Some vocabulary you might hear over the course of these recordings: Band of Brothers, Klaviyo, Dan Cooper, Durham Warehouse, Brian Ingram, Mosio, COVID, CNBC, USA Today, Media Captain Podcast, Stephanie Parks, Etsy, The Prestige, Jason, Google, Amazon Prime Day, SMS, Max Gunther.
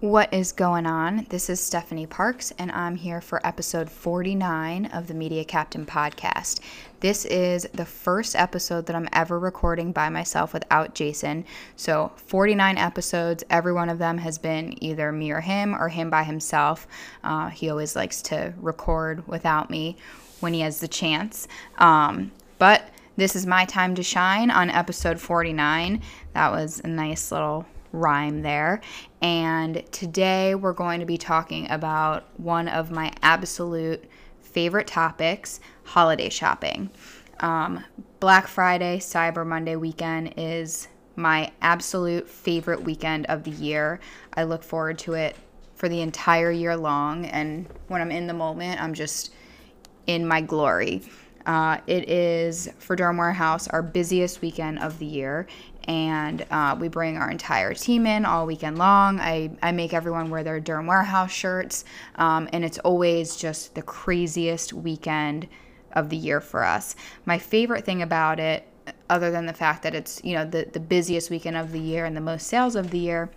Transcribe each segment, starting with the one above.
What is going on? This is Stephanie Parks, and I'm here for episode 49 of the Media Captain Podcast. This is the first episode that I'm ever recording by myself without Jason. So 49 episodes, every one of them has been either me or him by himself. He always likes to record without me when he has the chance. But this is my time to shine on episode 49. That was a nice little rhyme there. And today we're going to be talking about one of my absolute favorite topics, holiday shopping. Black Friday, Cyber Monday weekend is my absolute favorite weekend of the year. I look forward to it for the entire year long. And when I'm in the moment, I'm just in my glory. It is, for Durham Warehouse, our busiest weekend of the year, and we bring our entire team in all weekend long. I make everyone wear their Durham Warehouse shirts, and it's always just the craziest weekend of the year for us. My favorite thing about it, other than the fact that it's, you know, the busiest weekend of the year and the most sales of the year,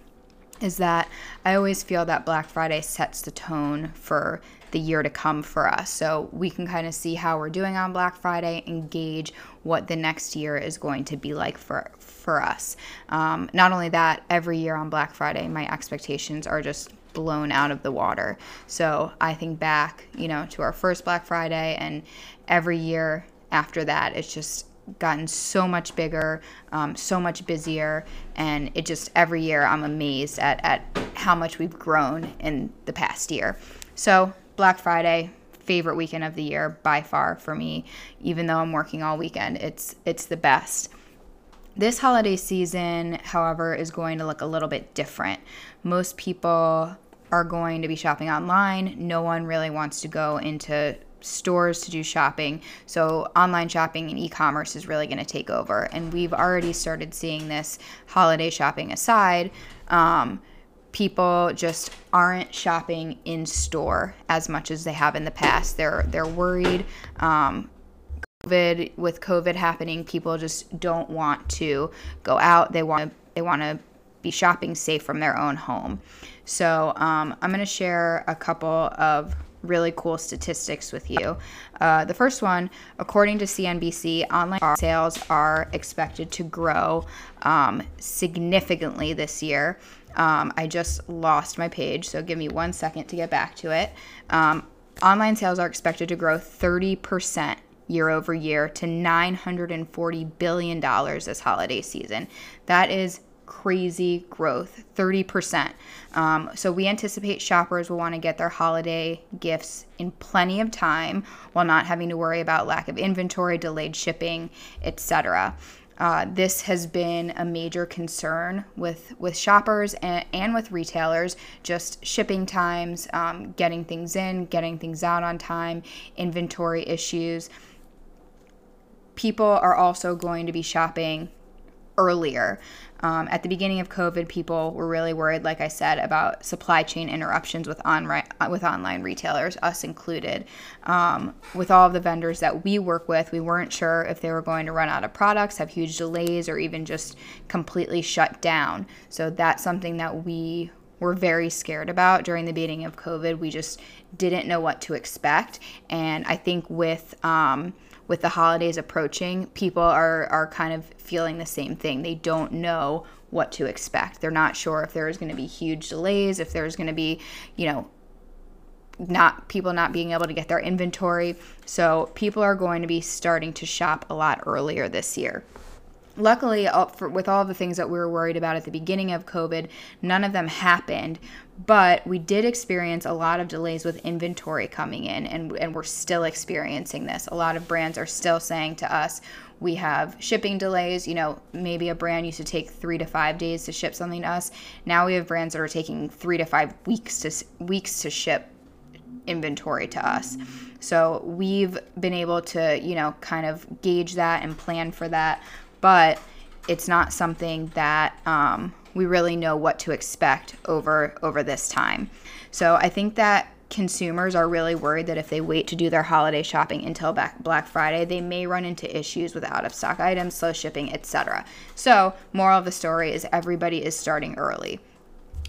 is that I always feel that Black Friday sets the tone for the year to come for us. So we can kind of see how we're doing on Black Friday and gauge what the next year is going to be like for us. Not only that, every year on Black Friday, my expectations are just blown out of the water. So I think back, you know, to our first Black Friday, and every year after that, it's just gotten so much bigger, so much busier, and it just, every year I'm amazed at how much we've grown in the past year. So Black Friday, favorite weekend of the year by far for me. Even though I'm working all weekend, it's the best. This holiday season, however, is going to look a little bit different. Most people are going to be shopping online. No one really wants to go into stores to do shopping. So online shopping and e-commerce is really going to take over. And we've already started seeing this, holiday shopping aside. People just aren't shopping in store as much as they have in the past. They're worried. With COVID happening, people just don't want to go out. They want to be shopping safe from their own home. So I'm going to share a couple of really cool statistics with you. The first one, according to CNBC, online sales are expected to grow significantly this year. I just lost my page, so give me 1 second to get back to it. Online sales are expected to grow 30% year over year to $940 billion this holiday season. That is crazy growth, 30%. So we anticipate shoppers will want to get their holiday gifts in plenty of time while not having to worry about lack of inventory, delayed shipping, etc. This has been a major concern with shoppers and with retailers, just shipping times, getting things in, getting things out on time, inventory issues. People are also going to be shopping earlier. At the beginning of COVID, people were really worried, like I said, about supply chain interruptions with online retailers, us included. With all of the vendors that we work with, we weren't sure if they were going to run out of products, have huge delays, or even just completely shut down. So that's something that we were very scared about during the beginning of COVID. We just didn't know what to expect. And I think with the holidays approaching, people are kind of feeling the same thing. They don't know what to expect. They're not sure if there's going to be huge delays, if there's going to be, you know, people not being able to get their inventory. So people are going to be starting to shop a lot earlier this year. Luckily, with all the things that we were worried about at the beginning of COVID, none of them happened, but we did experience a lot of delays with inventory coming in, and we're still experiencing this. A lot of brands are still saying to us, we have shipping delays. You know, maybe a brand used to take 3 to 5 days to ship something to us. Now we have brands that are taking 3 to 5 weeks to ship inventory to us. So we've been able to, you know, kind of gauge that and plan for that. But it's not something that we really know what to expect over this time. So I think that consumers are really worried that if they wait to do their holiday shopping until Black Friday, they may run into issues with out-of-stock items, slow shipping, etc. So moral of the story is everybody is starting early.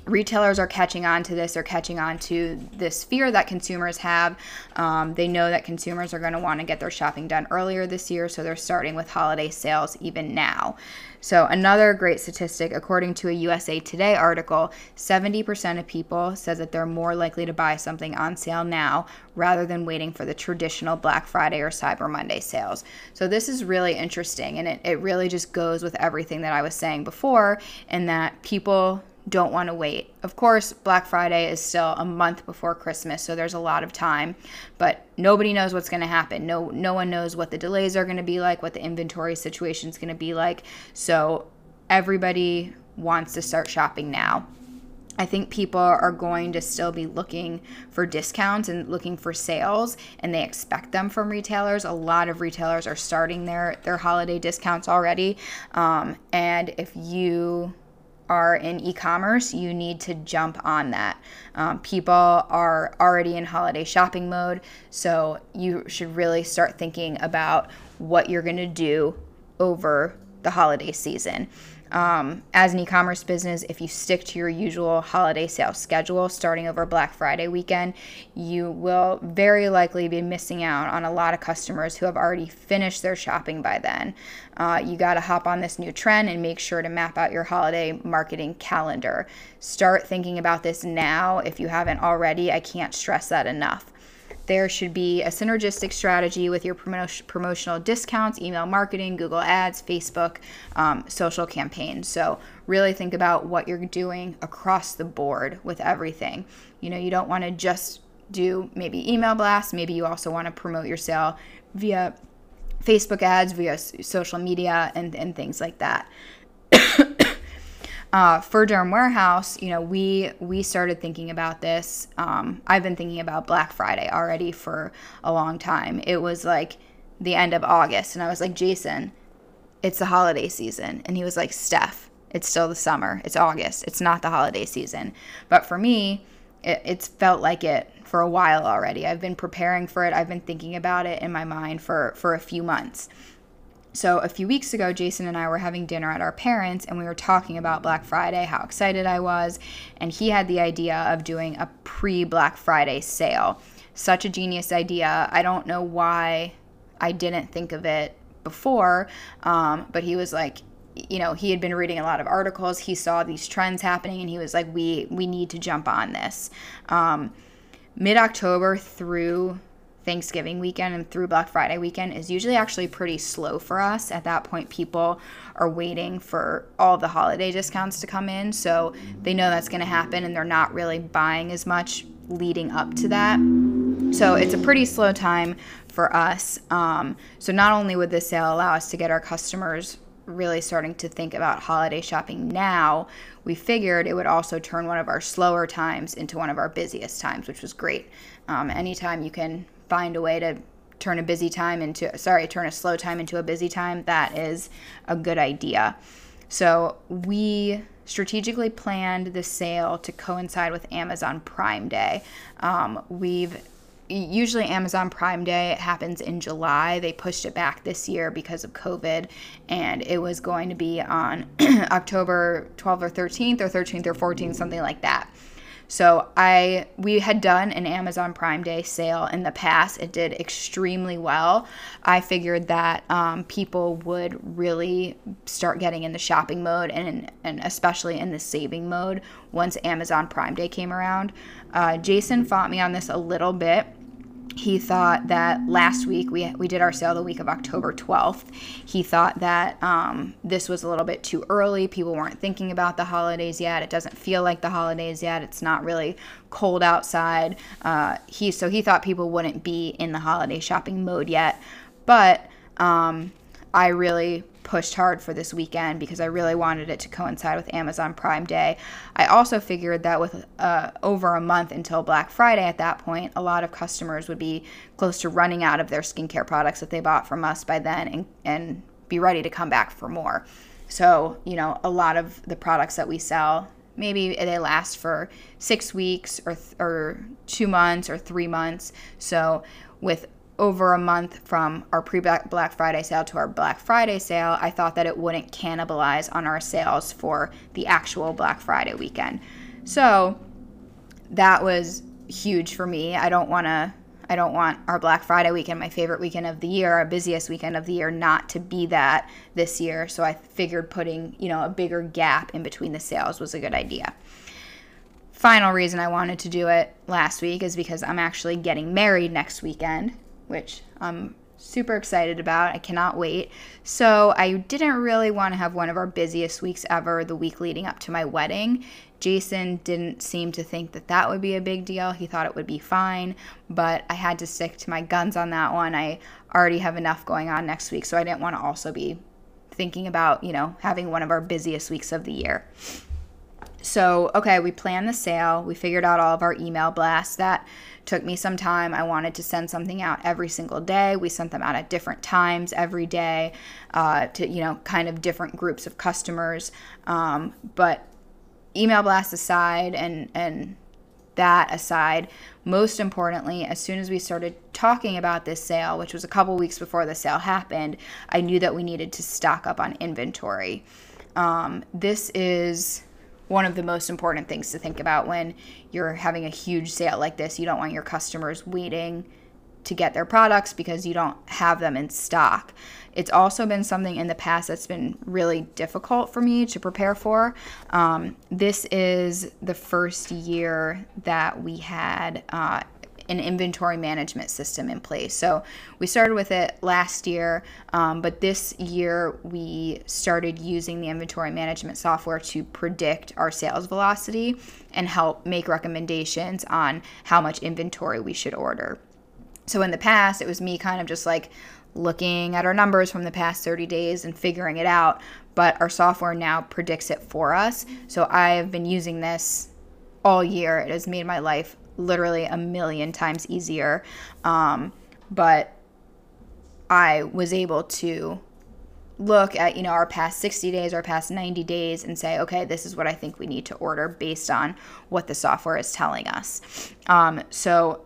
Retailers are catching on to this. They're catching on to this fear that consumers have. They know that consumers are going to want to get their shopping done earlier this year, so they're starting with holiday sales even now. So another great statistic, according to a USA Today article, 70% of people says that they're more likely to buy something on sale now rather than waiting for the traditional Black Friday or Cyber Monday sales. So this is really interesting, and it really just goes with everything that I was saying before, in that people don't want to wait. Of course, Black Friday is still a month before Christmas, so there's a lot of time, but nobody knows what's going to happen. No one knows what the delays are going to be like, what the inventory situation is going to be like. So everybody wants to start shopping now. I think people are going to still be looking for discounts and looking for sales, and they expect them from retailers. A lot of retailers are starting their holiday discounts already. And if you are in e-commerce, you need to jump on that. People are already in holiday shopping mode, so you should really start thinking about what you're going to do over the holiday season. As an e-commerce business, if you stick to your usual holiday sale schedule starting over Black Friday weekend, you will very likely be missing out on a lot of customers who have already finished their shopping by then. You got to hop on this new trend and make sure to map out your holiday marketing calendar. Start thinking about this now if you haven't already. I can't stress that enough. There should be a synergistic strategy with your promotional discounts, email marketing, Google Ads, Facebook, social campaigns. So really think about what you're doing across the board with everything. You know, you don't want to just do maybe email blasts. Maybe you also want to promote your sale via Facebook ads, via social media, and things like that. For Durham Warehouse, you know, we started thinking about this. I've been thinking about Black Friday already for a long time. It was like the end of August, and I was like, Jason, it's the holiday season. And he was like, Steph, it's still the summer. It's August. It's not the holiday season. But for me, it's felt like it for a while already. I've been preparing for it. I've been thinking about it in my mind for a few months. So a few weeks ago, Jason and I were having dinner at our parents', and we were talking about Black Friday, how excited I was, and he had the idea of doing a pre-Black Friday sale. Such a genius idea. I don't know why I didn't think of it before, but he was like, you know, he had been reading a lot of articles. He saw these trends happening, and he was like, we need to jump on this. Mid-October through Thanksgiving weekend and through Black Friday weekend is usually actually pretty slow for us. At that point, people are waiting for all the holiday discounts to come in, so they know that's going to happen, and they're not really buying as much leading up to that. So it's a pretty slow time for us. So not only would this sale allow us to get our customers really starting to think about holiday shopping now, we figured it would also turn one of our slower times into one of our busiest times, which was great. Anytime you can find a way to turn a slow time into a busy time, that is a good idea. So we strategically planned the sale to coincide with Amazon Prime Day. Usually Amazon Prime Day happens in July. They pushed it back this year because of COVID, and it was going to be on October 12th or 13th or 13th or 14th, something like that. So we had done an Amazon Prime Day sale in the past. It did extremely well. I figured that people would really start getting in the shopping mode and especially in the saving mode once Amazon Prime Day came around. Jason fought me on this a little bit. He thought that last week, we did our sale the week of October 12th. He thought that this was a little bit too early. People weren't thinking about the holidays yet. It doesn't feel like the holidays yet. It's not really cold outside. So he thought people wouldn't be in the holiday shopping mode yet. But I really pushed hard for this weekend because I really wanted it to coincide with Amazon Prime Day. I also figured that with over a month until Black Friday at that point, a lot of customers would be close to running out of their skincare products that they bought from us by then and be ready to come back for more. So, you know, a lot of the products that we sell, maybe they last for 6 weeks or 2 months or 3 months. So with over a month from our pre-Black Friday sale to our Black Friday sale, I thought that it wouldn't cannibalize on our sales for the actual Black Friday weekend. So that was huge for me. I don't want our Black Friday weekend, my favorite weekend of the year, our busiest weekend of the year, not to be that this year. So I figured putting, a bigger gap in between the sales was a good idea. Final reason I wanted to do it last week is because I'm actually getting married next weekend, which I'm super excited about. I cannot wait. So I didn't really want to have one of our busiest weeks ever, the week leading up to my wedding. Jason didn't seem to think that would be a big deal. He thought it would be fine, but I had to stick to my guns on that one. I already have enough going on next week, so I didn't want to also be thinking about, having one of our busiest weeks of the year. So, okay, we planned the sale. We figured out all of our email blasts. That took me some time. I wanted to send something out every single day. We sent them out at different times every day to, kind of different groups of customers. But email blasts aside and that aside, most importantly, as soon as we started talking about this sale, which was a couple weeks before the sale happened, I knew that we needed to stock up on inventory. This is one of the most important things to think about when you're having a huge sale like this. You don't want your customers waiting to get their products because you don't have them in stock. It's also been something in the past that's been really difficult for me to prepare for. This is the first year that we had an inventory management system in place. So we started with it last year, but this year we started using the inventory management software to predict our sales velocity and help make recommendations on how much inventory we should order. So in the past, it was me kind of just like looking at our numbers from the past 30 days and figuring it out, but our software now predicts it for us. So I have been using this all year. It has made my life literally a million times easier. But I was able to look at, our past 60 days, our past 90 days and say, okay, this is what I think we need to order based on what the software is telling us. So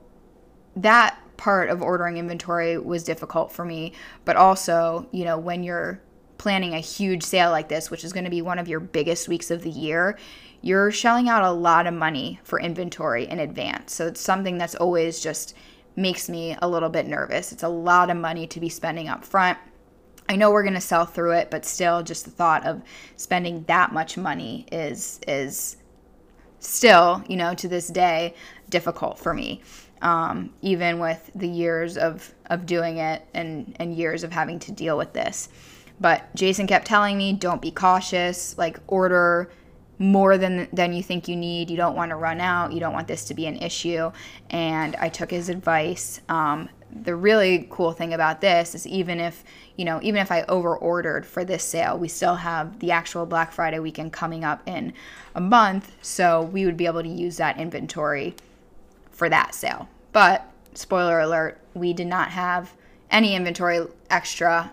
that part of ordering inventory was difficult for me, but also, when you're planning a huge sale like this, which is going to be one of your biggest weeks of the year, you're shelling out a lot of money for inventory in advance. So it's something that's always just makes me a little bit nervous. It's a lot of money to be spending up front. I know we're going to sell through it, but still just the thought of spending that much money is still, to this day, difficult for me. Even with the years of doing it and years of having to deal with this. But Jason kept telling me, don't be cautious, like order more than you think you need. You don't want to run out. You don't want this to be an issue. And I took his advice. The really cool thing about this is even if I over-ordered for this sale, we still have the actual Black Friday weekend coming up in a month. So we would be able to use that inventory for that sale. But spoiler alert, we did not have any inventory extra.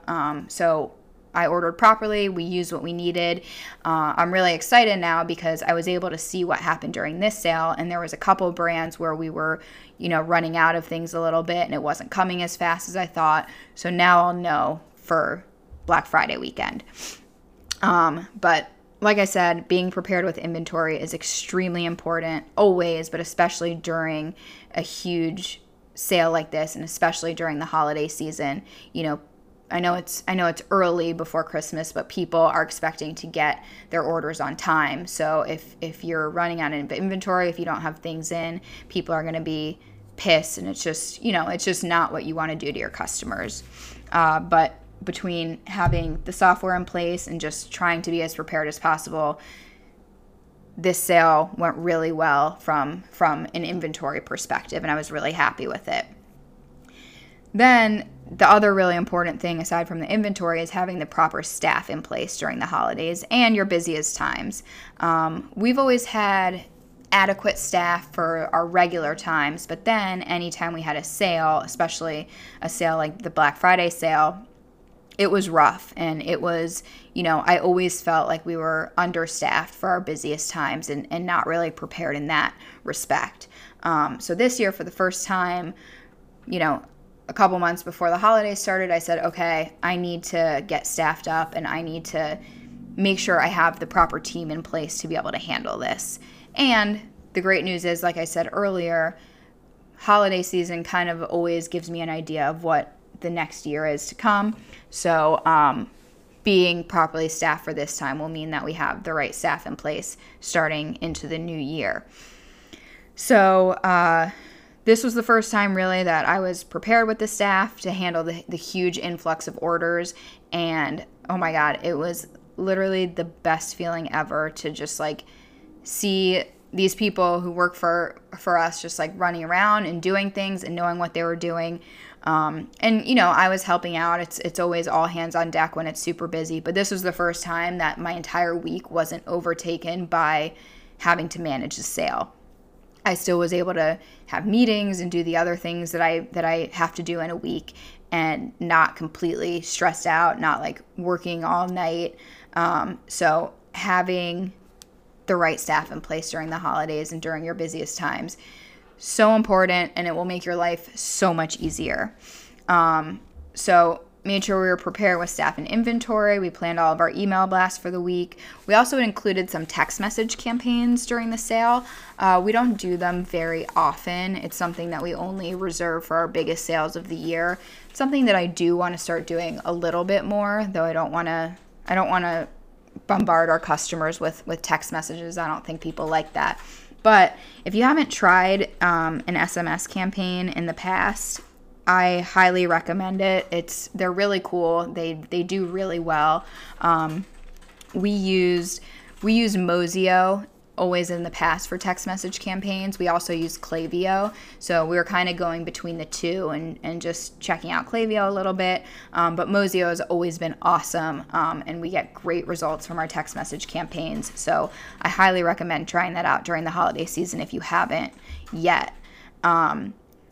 So I ordered properly. We used what we needed. I'm really excited now because I was able to see what happened during this sale. And there was a couple brands where we were, running out of things a little bit and it wasn't coming as fast as I thought. So now I'll know for Black Friday weekend. But like I said, being prepared with inventory is extremely important always, but especially during a huge sale like this and especially during the holiday season. I know it's early before Christmas, but people are expecting to get their orders on time. So if you're running out of inventory, if you don't have things in, people are going to be pissed, and it's just, it's just not what you want to do to your customers. But between having the software in place and just trying to be as prepared as possible, this sale went really well from an inventory perspective, and I was really happy with it. Then the other really important thing aside from the inventory is having the proper staff in place during the holidays and your busiest times. We've always had adequate staff for our regular times, but then anytime we had a sale, especially a sale like the Black Friday sale, it was rough, and it was, I always felt like we were understaffed for our busiest times and not really prepared in that respect. So this year, for the first time, a couple months before the holidays started, I said, okay, I need to get staffed up and I need to make sure I have the proper team in place to be able to handle this. And the great news is, like I said earlier, holiday season kind of always gives me an idea of what the next year is to come. So being properly staffed for this time will mean that we have the right staff in place starting into the new year. So this was the first time really that I was prepared with the staff to handle the huge influx of orders. And oh my God, it was literally the best feeling ever to just like see these people who work for us just like running around and doing things and knowing what they were doing. And, you know, I was helping out. It's always all hands on deck when it's super busy. But this was the first time that my entire week wasn't overtaken by having to manage the sale. I still was able to have meetings and do the other things that I have to do in a week and not completely stressed out, not like working all night. So having the right staff in place during the holidays and during your busiest times, so important, and it will make your life so much easier. So made sure we were prepared with staff and inventory. We planned all of our email blasts for the week. We also included some text message campaigns during the sale. We don't do them very often. It's something that we only reserve for our biggest sales of the year. It's something that I do want to start doing a little bit more, though I don't want to bombard our customers with text messages. I don't think people like that. But if you haven't tried an SMS campaign in the past, I highly recommend it. They're really cool. They do really well. We use Mosio always in the past for text message campaigns. We also use Klaviyo. So we were kind of going between the two and just checking out Klaviyo a little bit. But Mosio has always been awesome. And we get great results from our text message campaigns. So I highly recommend trying that out during the holiday season if you haven't yet.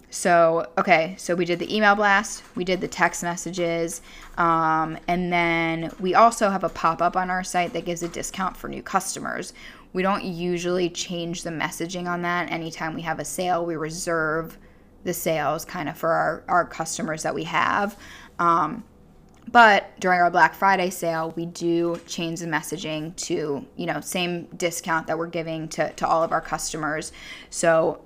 So we did the email blast, we did the text messages, and then we also have a pop-up on our site that gives a discount for new customers. We don't usually change the messaging on that. Anytime we have a sale, we reserve the sales kind of for our customers that we have. But during our Black Friday sale, we do change the messaging to, you know, same discount that we're giving to all of our customers. So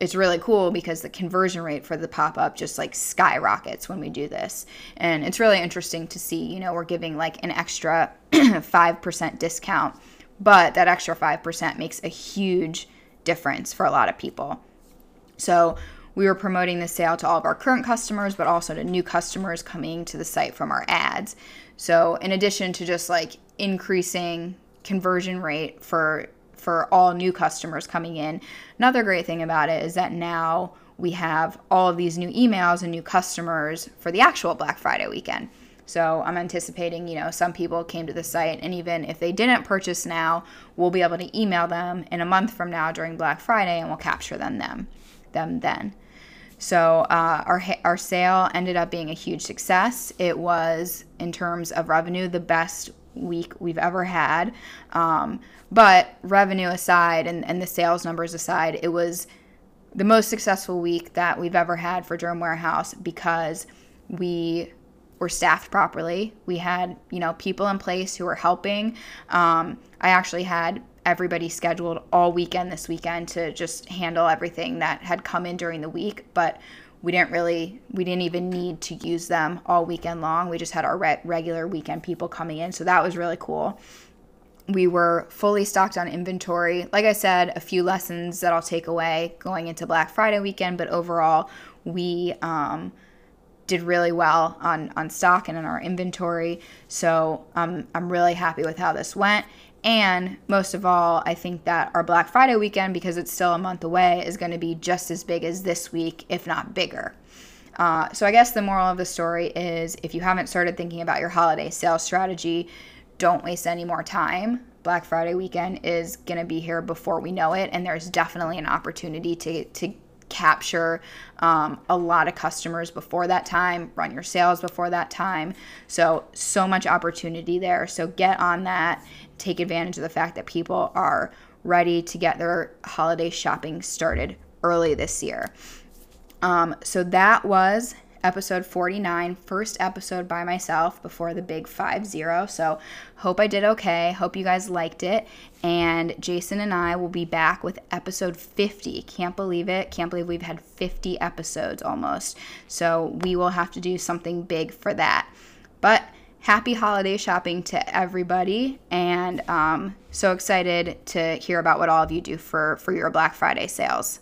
it's really cool because the conversion rate for the pop-up just like skyrockets when we do this. And it's really interesting to see, you know, we're giving like an extra 5% discount, but that extra 5% makes a huge difference for a lot of people. So we were promoting the sale to all of our current customers, but also to new customers coming to the site from our ads. So in addition to just like increasing conversion rate for all new customers coming in. Another great thing about it is that now we have all of these new emails and new customers for the actual Black Friday weekend. So I'm anticipating, you know, some people came to the site, and even if they didn't purchase now, we'll be able to email them in a month from now during Black Friday, and we'll capture them then. So our sale ended up being a huge success. It was, in terms of revenue, the best week we've ever had. But revenue aside and the sales numbers aside, it was the most successful week that we've ever had for Durham Warehouse because we were staffed properly. We had, you know, people in place who were helping. I actually had everybody scheduled all weekend this weekend to just handle everything that had come in during the week, but we didn't even need to use them all weekend long. We just had our regular weekend people coming in. So that was really cool. We were fully stocked on inventory. Like I said, a few lessons that I'll take away going into Black Friday weekend, but overall we did really well on stock and in our inventory. So I'm really happy with how this went. And most of all, I think that our Black Friday weekend, because it's still a month away, is going to be just as big as this week, if not bigger. So I guess the moral of the story is, if you haven't started thinking about your holiday sales strategy, don't waste any more time. Black Friday weekend is going to be here before we know it, and there's definitely an opportunity to capture a lot of customers before that time, run your sales before that time. So much opportunity there. So get on that. Take advantage of the fact that people are ready to get their holiday shopping started early this year. So that was episode 49, first episode by myself before the big 50. So hope I did okay. Hope you guys liked it. And Jason and I will be back with episode 50. Can't believe it. Can't believe we've had 50 episodes almost. So we will have to do something big for that. But happy holiday shopping to everybody, and so excited to hear about what all of you do for your Black Friday sales.